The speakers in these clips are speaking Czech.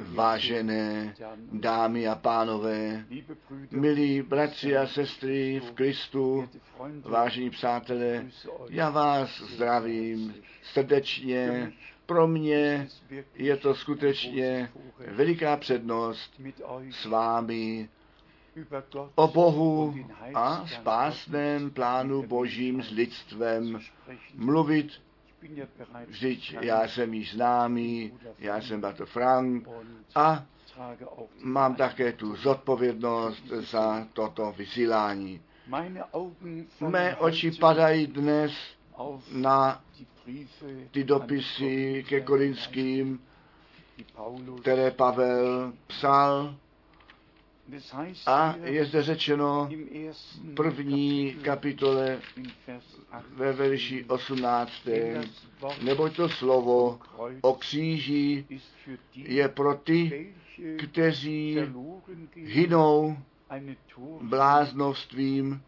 Vážené dámy a pánové, milí bratři a sestry v Kristu, vážení přátelé, já vás zdravím srdečně. Pro mě je to skutečně veliká přednost s vámi o Bohu a spásném plánu Božím s lidstvem mluvit. Vždyť já jsem již známý, já jsem Bato Frank a mám také tu zodpovědnost za toto vysílání. Mé oči padají dnes na ty dopisy ke Korinským, které Pavel psal. A je zde řečeno v první kapitole ve verši 18. Neboť to slovo o kříži je pro ty, kteří hynou bláznovstvím,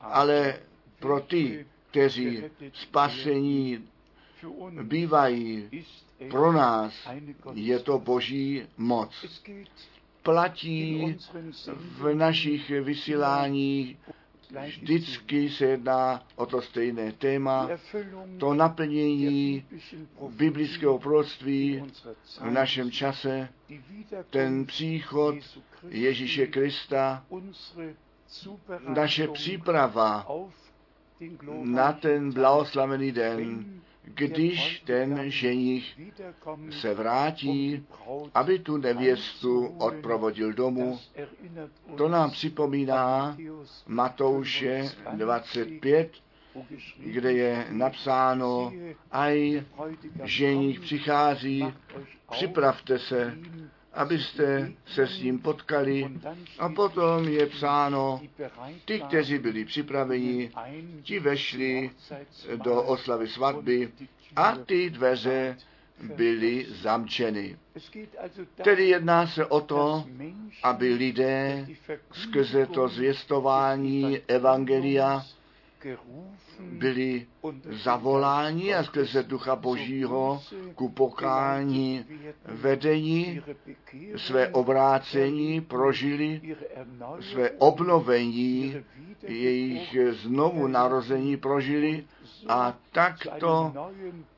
ale pro ty, kteří spasení bývají, pro nás je to Boží moc. Platí v našich vysíláních, vždycky se jedná o to stejné téma, to naplnění biblického proroctví v našem čase, ten příchod Ježíše Krista, naše příprava na ten blahoslavený den, když ten ženich se vrátí, aby tu nevěstu odprovodil domů. To nám připomíná Matouše 25, kde je napsáno, aj ženich přichází, připravte se, abyste se s ním potkali. A potom je psáno, ti, kteří byli připraveni, ti vešli do oslavy svatby a ty dveře byly zamčeny. Tedy jedná se o to, aby lidé skrze to zvěstování evangelia byli zavoláni a skrze Ducha Božího ku pokání vedení, své obrácení prožili, své obnovení, jejich znovu narození prožili a takto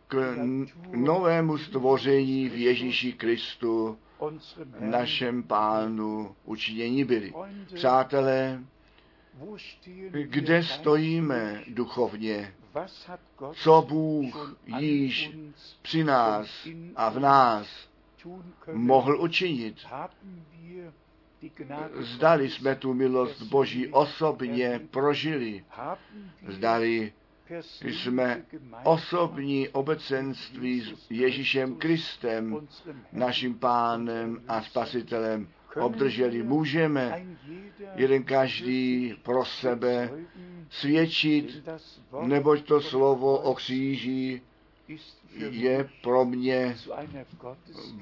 k novému stvoření v Ježíši Kristu, našem Pánu, učiněni byli. Přátelé, kde stojíme duchovně, co Bůh již při nás a v nás mohl učinit. Zdali jsme tu milost Boží osobně prožili, zdali jsme osobní obecenství s Ježíšem Kristem, naším Pánem a Spasitelem, obdrželi. Můžeme jeden každý pro sebe svědčit, neboť to slovo o kříži je pro mě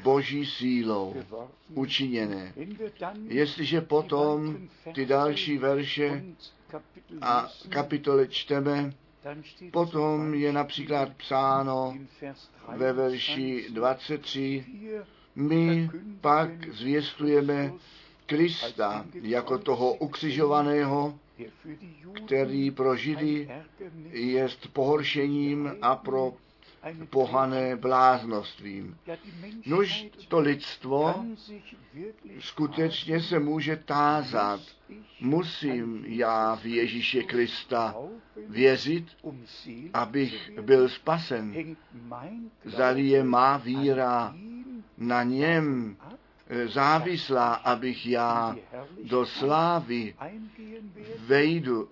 Boží sílou učiněné. Jestliže potom ty další verše a kapitole čteme, potom je například psáno ve verši 23, my pak zvěstujeme Krista jako toho ukřižovaného, který pro Židy jest pohoršením a pro pohané bláznostvím. Nuž to lidstvo skutečně se může tázat. Musím já v Ježíše Krista věřit, abych byl spasen? Zdali je má víra na něm závislá, abych já do slávy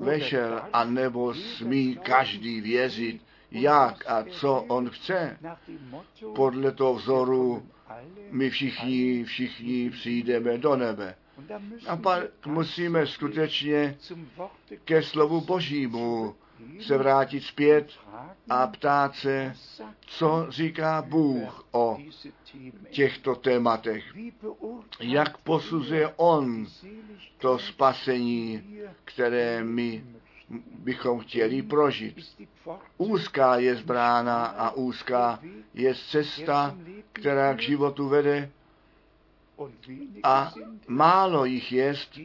vešel, anebo smí každý věřit, jak a co on chce. Podle toho vzoru my všichni přijdeme do nebe. A pak musíme skutečně ke slovu Božímu se vrátit zpět a ptát se, co říká Bůh o těchto tématech. Jak posuzuje on to spasení, které my bychom chtěli prožit. Úzká je brána a úzká je cesta, která k životu vede, a málo jich jest,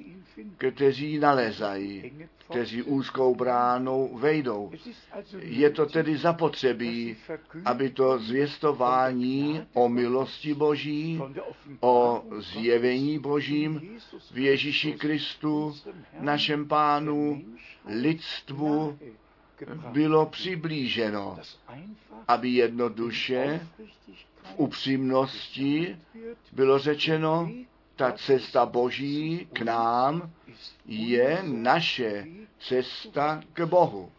kteří nalezají, kteří úzkou bránou vejdou. Je to tedy zapotřebí, aby to zvěstování o milosti Boží, o zjevení Božím v Ježíši Kristu, našem Pánu, lidstvu bylo přiblíženo, aby jednoduše v upřímnosti bylo řečeno, ta cesta Boží k nám je naše cesta k Bohu.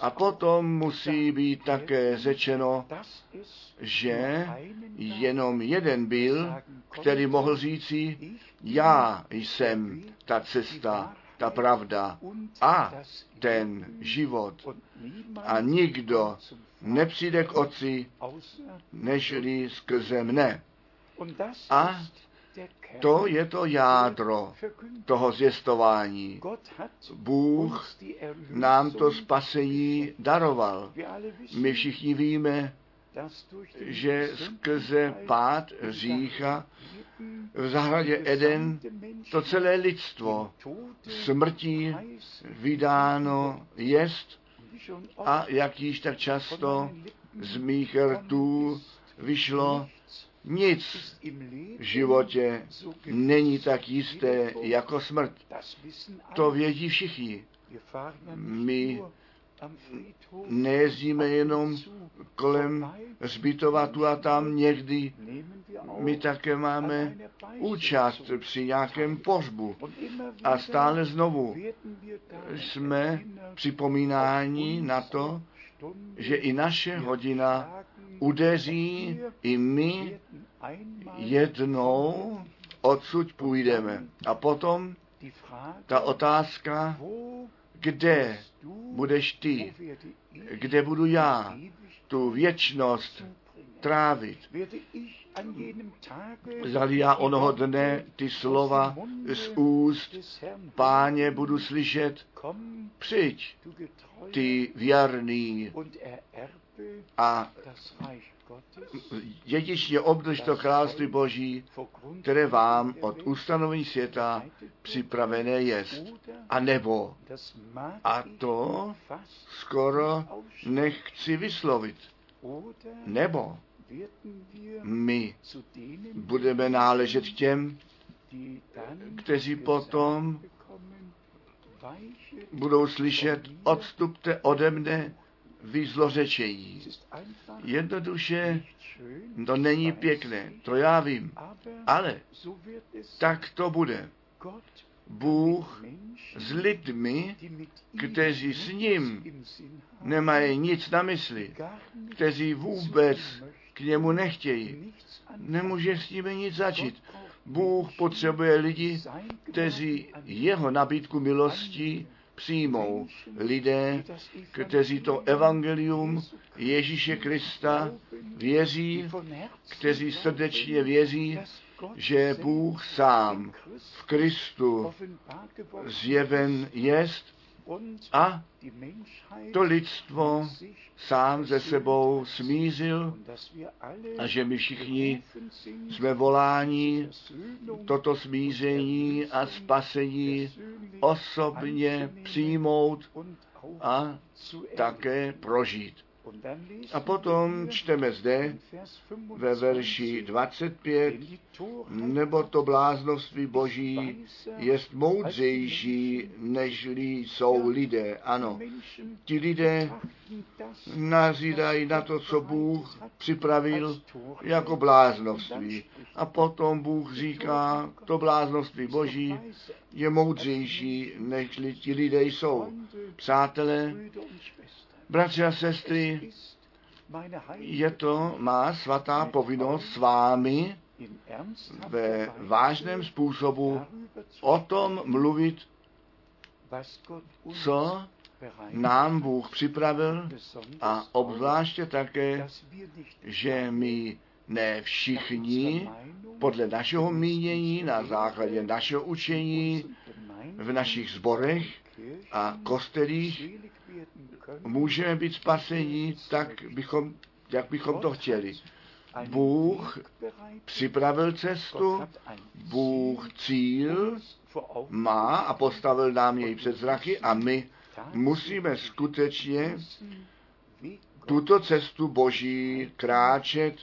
A potom musí být také řečeno, že jenom jeden byl, který mohl říci, já jsem ta cesta, ta pravda a ten život. A nikdo nepřijde k Otci, nežli skrze mne. A to je to jádro toho zvěstování. Bůh nám to spasení daroval. My všichni víme, že skrze pád hřícha v zahradě Eden to celé lidstvo smrtí vydáno jest a jak již tak často z mých rtů vyšlo, nic v životě není tak jisté jako smrt. To vědí všichni. My nejezdíme jenom kolem hřbitova tu a tam někdy. My také máme účast při nějakém pohřbu. A stále znovu jsme připomínáni na to, že i naše hodina udeří, i my jednou odsud půjdeme. A potom ta otázka, kde budeš ty, kde budu já tu věčnost trávit. Zdali já onoho dne ty slova z úst Páně budu slyšet, přijď, ty věrný, a dědičně obdrž to království Boží, které vám od ustanovení světa připravené jest. A nebo, a to skoro nechci vyslovit, nebo my budeme náležet těm, kteří potom budou slyšet, odstupte ode mne, vy zlořečení. Jednoduše, to není pěkné, to já vím, ale tak to bude. Bůh s lidmi, kteří s ním nemají nic na mysli, kteří vůbec k němu nechtějí, nemůže s nimi nic začít. Bůh potřebuje lidi, kteří jeho nabídku milosti přijmou, lidé, kteří to evangelium Ježíše Krista věří, kteří srdečně věří, že Bůh sám v Kristu zjeven jest a to lidstvo sám ze sebou smířil a že my všichni jsme voláni toto smíření a spasení osobně přijmout a také prožít. A potom čteme zde ve verši 25, nebo to bláznovství Boží jest moudřejší, nežli jsou lidé. Ano, ti lidé nazírají na to, co Bůh připravil jako bláznovství. A potom Bůh říká, to bláznovství Boží je moudřejší, nežli ti lidé jsou. Přátelé, bratři a sestry, je to má svatá povinnost s vámi ve vážném způsobu o tom mluvit, co nám Bůh připravil a obzvláště také, že my ne všichni podle našeho mínění, na základě našeho učení v našich sborech a kostelích můžeme být spaseni tak, jak bychom to chtěli. Bůh připravil cestu, Bůh cíl má a postavil nám jej před zraky a my musíme skutečně tuto cestu Boží kráčet,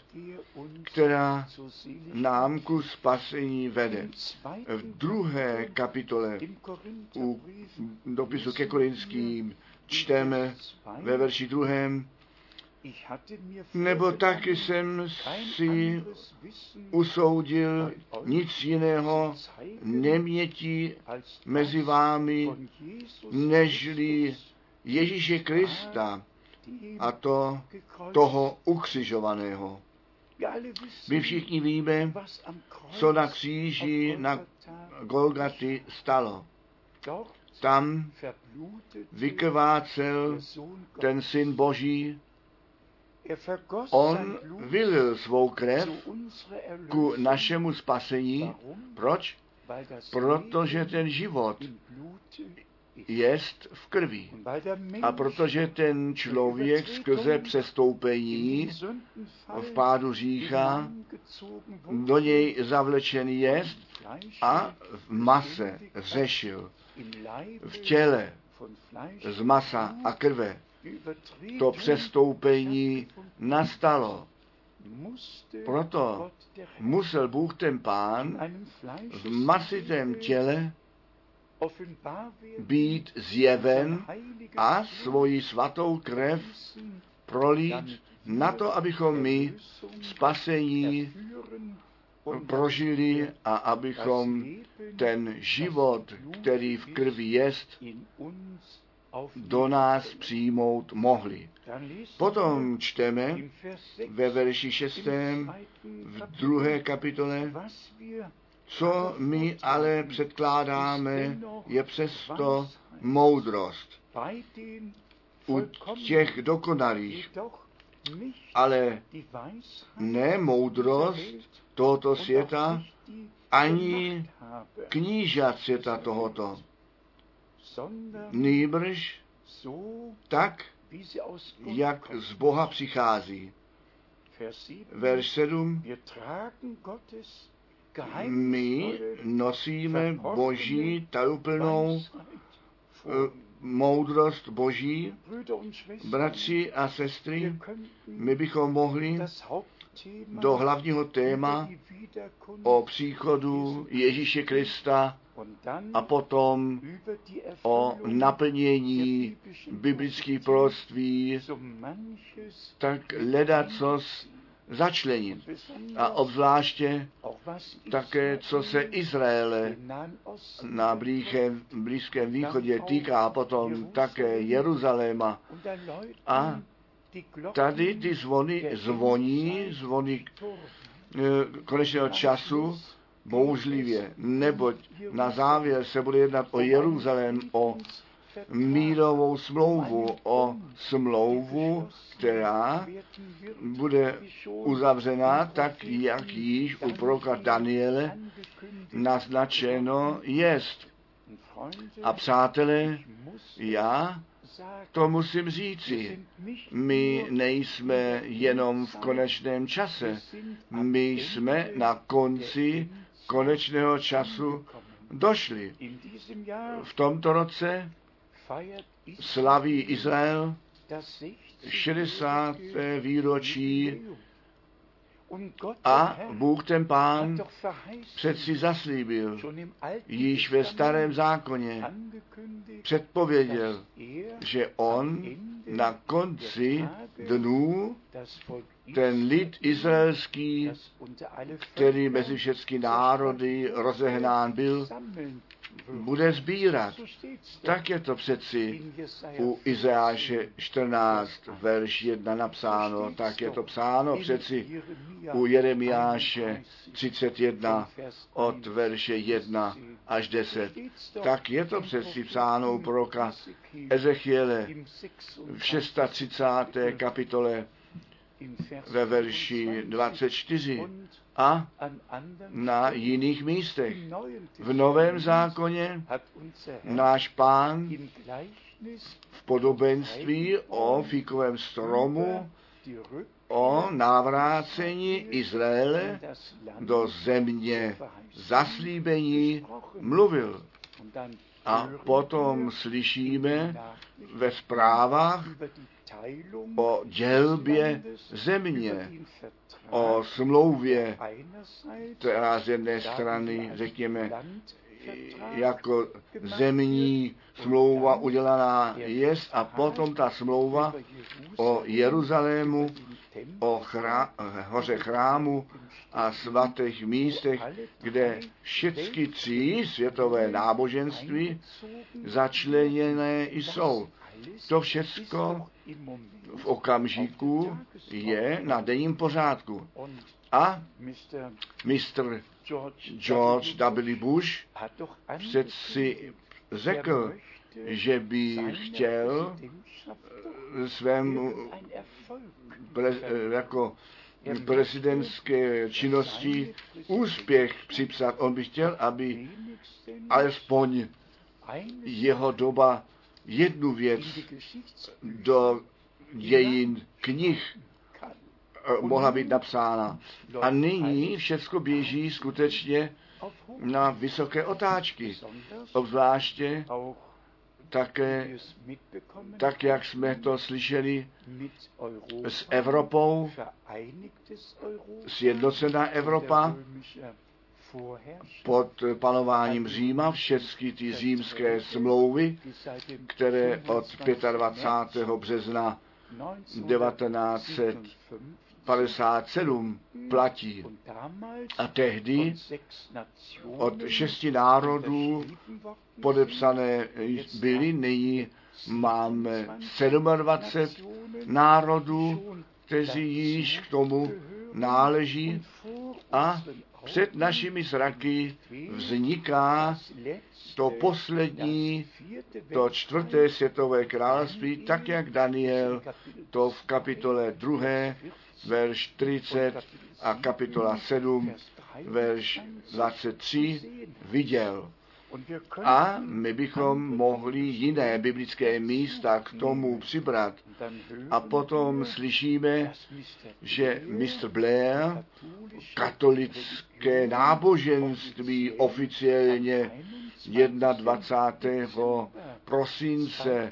která nám ku spasení vede. V 2. kapitole u dopisu ke Korinským čteme ve verši 2. Nebo taky jsem si usoudil, nic jiného nemětí mezi vámi, nežli Ježíše Krista a to toho ukřižovaného. My všichni víme, co na kříži na Golgaty stalo. Tam vykrvácel ten Syn Boží. On vylil svou krev ku našemu spasení. Proč? Protože ten život jest v krvi. A protože ten člověk skrze přestoupení v pádu řícha do něj zavlečen jest a v mase řešil, v těle z masa a krve. To přestoupení nastalo. Proto musel Bůh ten Pán v masitém těle být zjeven a svoji svatou krev prolít na to, abychom my spasení prožili a abychom ten život, který v krvi jest, do nás přijmout mohli. Potom čteme ve verši 6. v 2. kapitole, co my ale předkládáme, je přesto moudrost u těch dokonalých, ale ne moudrost tohoto světa, ani knížat světa tohoto. Nýbrž tak, jak z Boha přichází. Verš 7. My nosíme Boží tajuplnou moudrost Boží. Bratři a sestry, my bychom mohli do hlavního téma o příchodu Ježíše Krista a potom o naplnění biblických proroctví, tak ledacos začlenit. A obzvláště také, co se Izraele na Blízkém východě týká, a potom také Jeruzaléma. A tady ty zvony konečného času, bouřlivě, neboť na závěr se bude jednat o Jeruzalém, o mírovou smlouvu, o smlouvu, která bude uzavřená tak, jak již u proroka Daniele naznačeno jest. A přátelé, já to musím říci, my nejsme jenom v konečném čase, my jsme na konci konečného času došli. V tomto roce slaví Izrael 60. výročí a Bůh ten Pán přeci zaslíbil, již ve Starém zákoně předpověděl, že on na konci dnů ten lid izraelský, který mezi všechny národy rozehnán byl, bude sbírat. Tak je to přeci u Izajáše 14, verš 1 napsáno, tak je to psáno přeci u Jeremiáše 31 od verše 1 až 10. Tak je to přeci psáno u proroka Ezechiele v 36. kapitole ve verši 24 a na jiných místech. V Novém zákoně náš Pán v podobenství o fíkovém stromu o navrácení Izraele do země zaslíbení mluvil. A potom slyšíme ve zprávách o dělbě země, o smlouvě, která z jedné strany, řekněme, jako zemní smlouva udělaná jest, a potom ta smlouva o Jeruzalému, o hoře chrámu a svatých místech, kde všechny tři světové náboženství začleněné jsou. To všecko v okamžiku je na denním pořádku. A mistr George W. Bush přeci řekl, že by chtěl svému jako prezidentské činnosti úspěch připsat. On by chtěl, aby alespoň jeho doba jednu věc do dějin knih mohla být napsána. A nyní všechno běží skutečně na vysoké otáčky. Obzvláště také, tak jak jsme to slyšeli, s Evropou, sjednocená Evropa pod panováním Říma, všechny ty římské smlouvy, které od 25. března 1957 platí. A tehdy od 6 národů podepsané byly, nyní máme 27 národů, kteří již k tomu náleží, a před našimi zraky vzniká to poslední, to 4. světové království, tak jak Daniel to v kapitole 2, verš 30 a kapitola 7, verš 23 viděl. A my bychom mohli jiné biblické místa k tomu přibrat. A potom slyšíme, že mistr Blair katolické náboženství oficiálně 21. prosince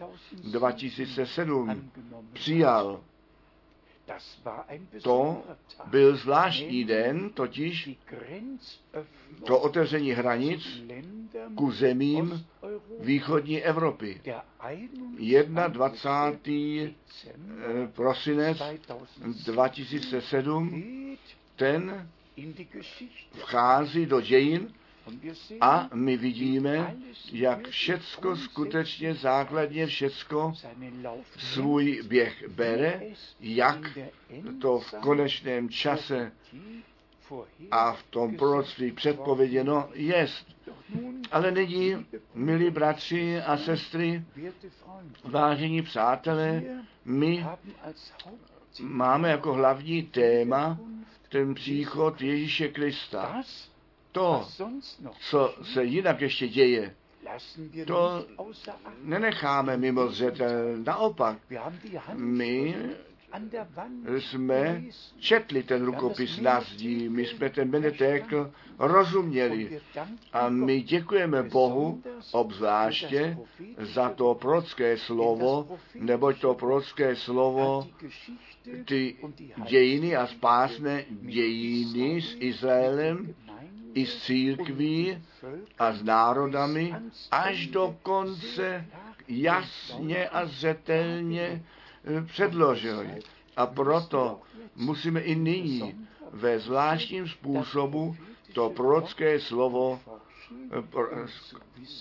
2007 přijal. To byl zvláštní den, totiž to otevření hranic ku zemím východní Evropy. 21. prosinec 2007, ten vchází do dějin a my vidíme, jak všecko skutečně základně všecko svůj běh bere, jak to v konečném čase a v tom proroctví předpověděno jest. Ale nyní, milí bratři a sestry, vážení přátelé, my máme jako hlavní téma ten příchod Ježíše Krista. To, co se jinak ještě děje, to nenecháme mimo zřetel. Naopak, my jsme četli ten rukopis na zdi, my jsme ten Benetekl rozuměli a my děkujeme Bohu obzvláště za to prorocké slovo, neboť to prorocké slovo ty dějiny a spásné dějiny s Izraelem i s církví a s národami až do konce jasně a zřetelně předložili. A proto musíme i nyní ve zvláštním způsobu to prorocké slovo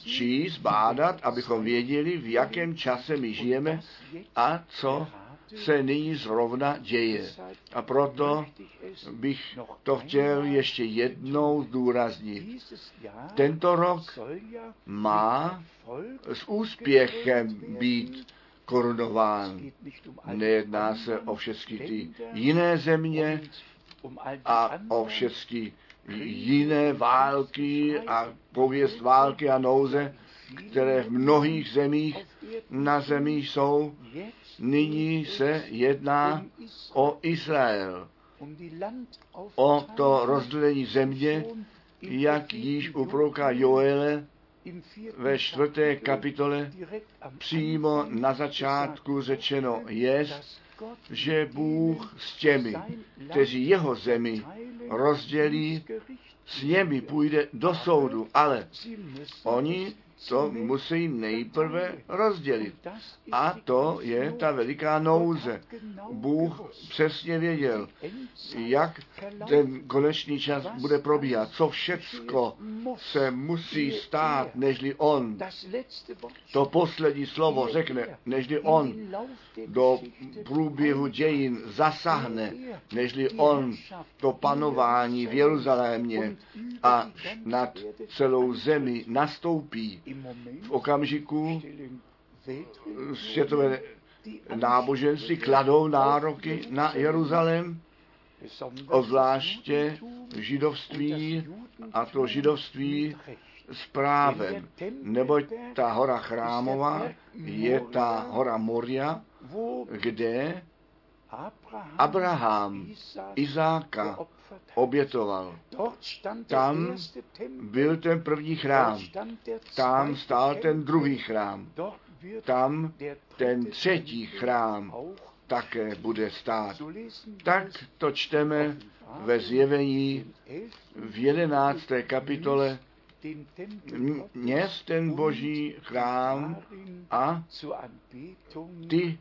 číst, bádat, abychom věděli, v jakém čase my žijeme a co se nyní zrovna děje. A proto bych to chtěl ještě jednou zdůraznit. Tento rok má s úspěchem být korunován. Nejedná se o všechny ty jiné země a o všechny jiné války a pověst války a nouze, které v mnohých zemích na zemi jsou. Nyní se jedná o Izrael, o to rozdělení země, jak již u proroka Joele ve 4. kapitole přímo na začátku řečeno je, že Bůh s těmi, kteří jeho zemi rozdělí, s nimi půjde do soudu, ale oni to musí nejprve rozdělit. A to je ta veliká nouze. Bůh přesně věděl, jak ten konečný čas bude probíhat, co všecko se musí stát, nežli on to poslední slovo řekne, nežli on do průběhu dějin zasáhne, nežli on to panování v Jeruzalémě a nad celou zemi nastoupí. V okamžiku světové náboženství kladou nároky na Jeruzalém, obzvláště židovství, a to židovství s právem, neboť ta hora chrámová je ta hora Moria, kde Abraham Izáka obětoval. Tam byl ten první chrám, tam stál ten druhý chrám, tam ten třetí chrám také bude stát. Tak to čteme ve Zjevení v 11. kapitole. Měst ten boží chrám a ty,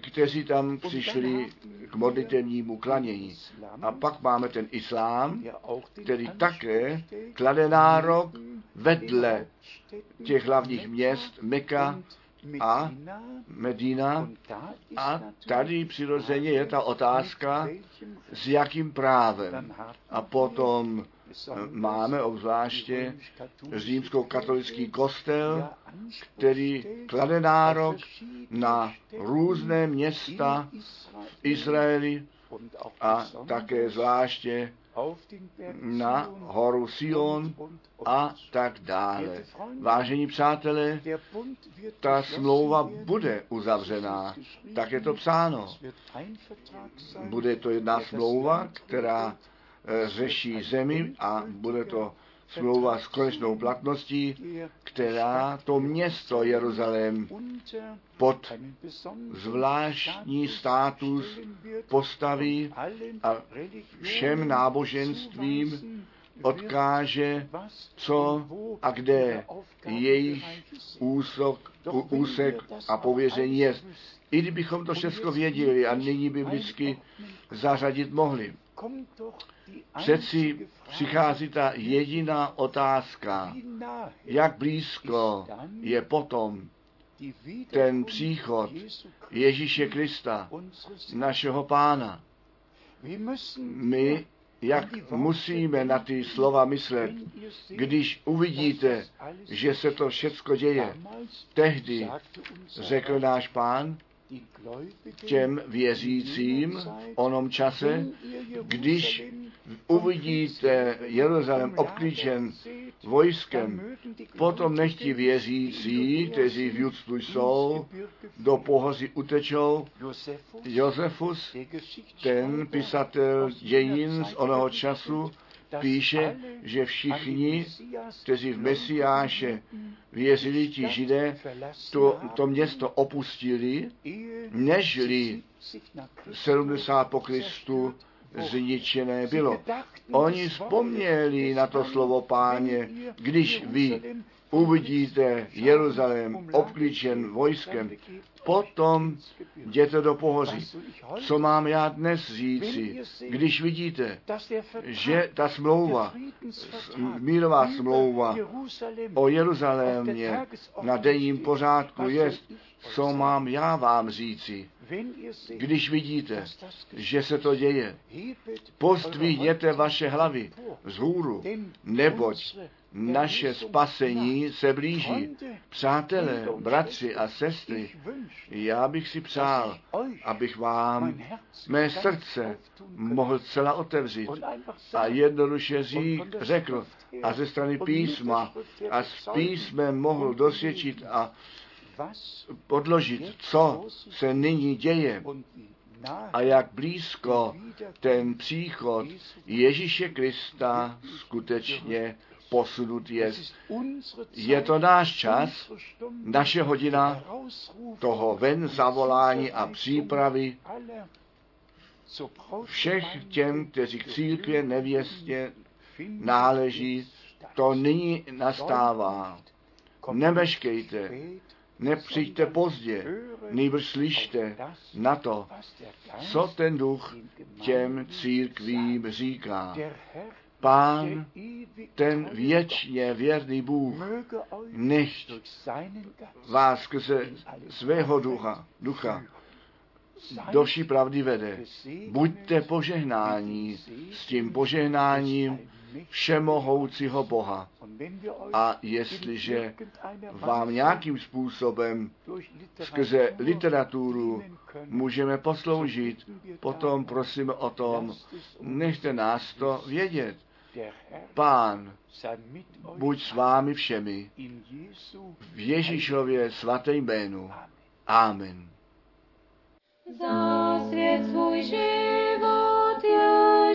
kteří tam přišli k modlitevnímu klanění. A pak máme ten islám, který také klade nárok vedle těch hlavních měst Meka a Medina. A tady přirozeně je ta otázka, s jakým právem. A potom máme obzvláště římskokatolický kostel, který klade nárok na různé města v Izraeli a také zvláště na horu Sion a tak dále. Vážení přátelé, ta smlouva bude uzavřená, tak je to psáno. Bude to jedna smlouva, která řeší zemi, a bude to smlouva s konečnou platností, která to město Jeruzalém pod zvláštní status postaví a všem náboženstvím odkáže, co a kde jejich úsek a pověření je. I kdybychom to všechno věděli a nyní biblicky zařadit mohli, přeci přichází ta jediná otázka, jak blízko je potom ten příchod Ježíše Krista, našeho Pána. My, jak musíme na ty slova myslet, když uvidíte, že se to všecko děje. Tehdy řekl náš Pán těm věřícím v onom čase, když uvidíte Jeruzalém obklíčen vojskem, potom nechtí věřící, kteří v Judsku jsou, do pohoří utečou. Josefus, ten pisatel dějin z onoho času, píše, že všichni, kteří v Mesiáše věřili, ti Židé, to město opustili, nežli 70 po Kristu zničené bylo. Oni vzpomněli na to slovo Páně, když vy uvidíte Jeruzalém obklíčen vojskem, potom jděte do pohoří. Co mám já dnes říci, když vidíte, že ta smlouva, mírová smlouva o Jeruzalémě na denním pořádku je, co mám já vám říci, když vidíte, že se to děje. Pozdvihněte vaše hlavy vzhůru, neboť naše spasení se blíží. Přátelé, bratři a sestry, já bych si přál, abych vám mé srdce mohl celá otevřít a jednoduše řekl a ze strany písma a s písmem mohl dosvědčit a podložit, co se nyní děje a jak blízko ten příchod Ježíše Krista skutečně posunut je. Je to náš čas, naše hodina toho ven zavolání a přípravy všech těm, kteří k církvi nevěstě náleží. To nyní nastává. Nemeškejte, nepřijďte pozdě, nýbrž slyšte na to, co ten duch těm církvím říká. Pán, ten věčně věrný Bůh, nechť vás skrze svého ducha do vší pravdy vede. Buďte požehnáni s tím požehnáním všemohoucího Boha. A jestliže vám nějakým způsobem skrze literaturu můžeme posloužit, potom prosím o tom, nechte nás to vědět. Pán, buď s vámi všemi. V Ježíšově svaté jménu. Amen. Zasvět svůj život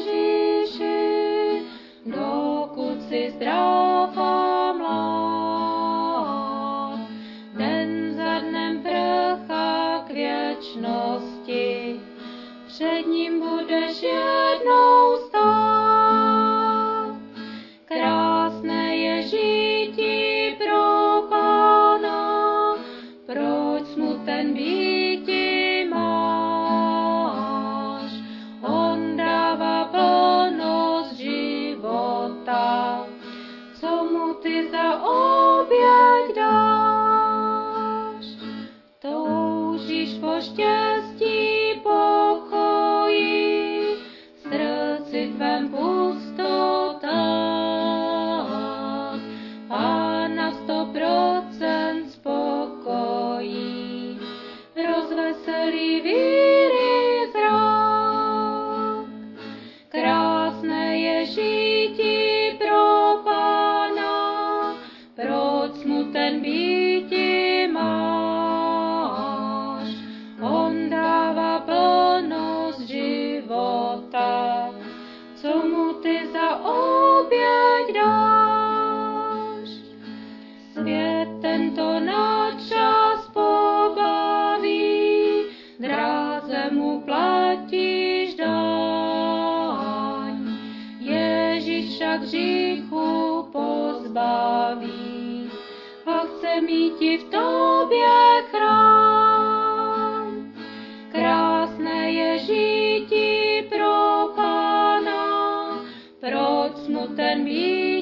Ježíši, dokud jsi zdrav a mlád, den za dnem prchá k věčnosti, před ním budeš jednou stát. Krásné je žití pro Pána, proč smuten býti? Ty za oběť dáš, toužíš po štěstí, pokoji, srdci tvém pustota a na 100% spokojí, rozveselí víry zrak. Krásné je žití pro Pána, proč smuten býti máš? On dává plnost života, co mu ty za oběť dáš? Svět tento načas pobaví, dráze mu platíš daň. Ježíš však hříchu pozbaví a chce míti v tobě chrán. Krásné je žití pro Pána, proč smuten být?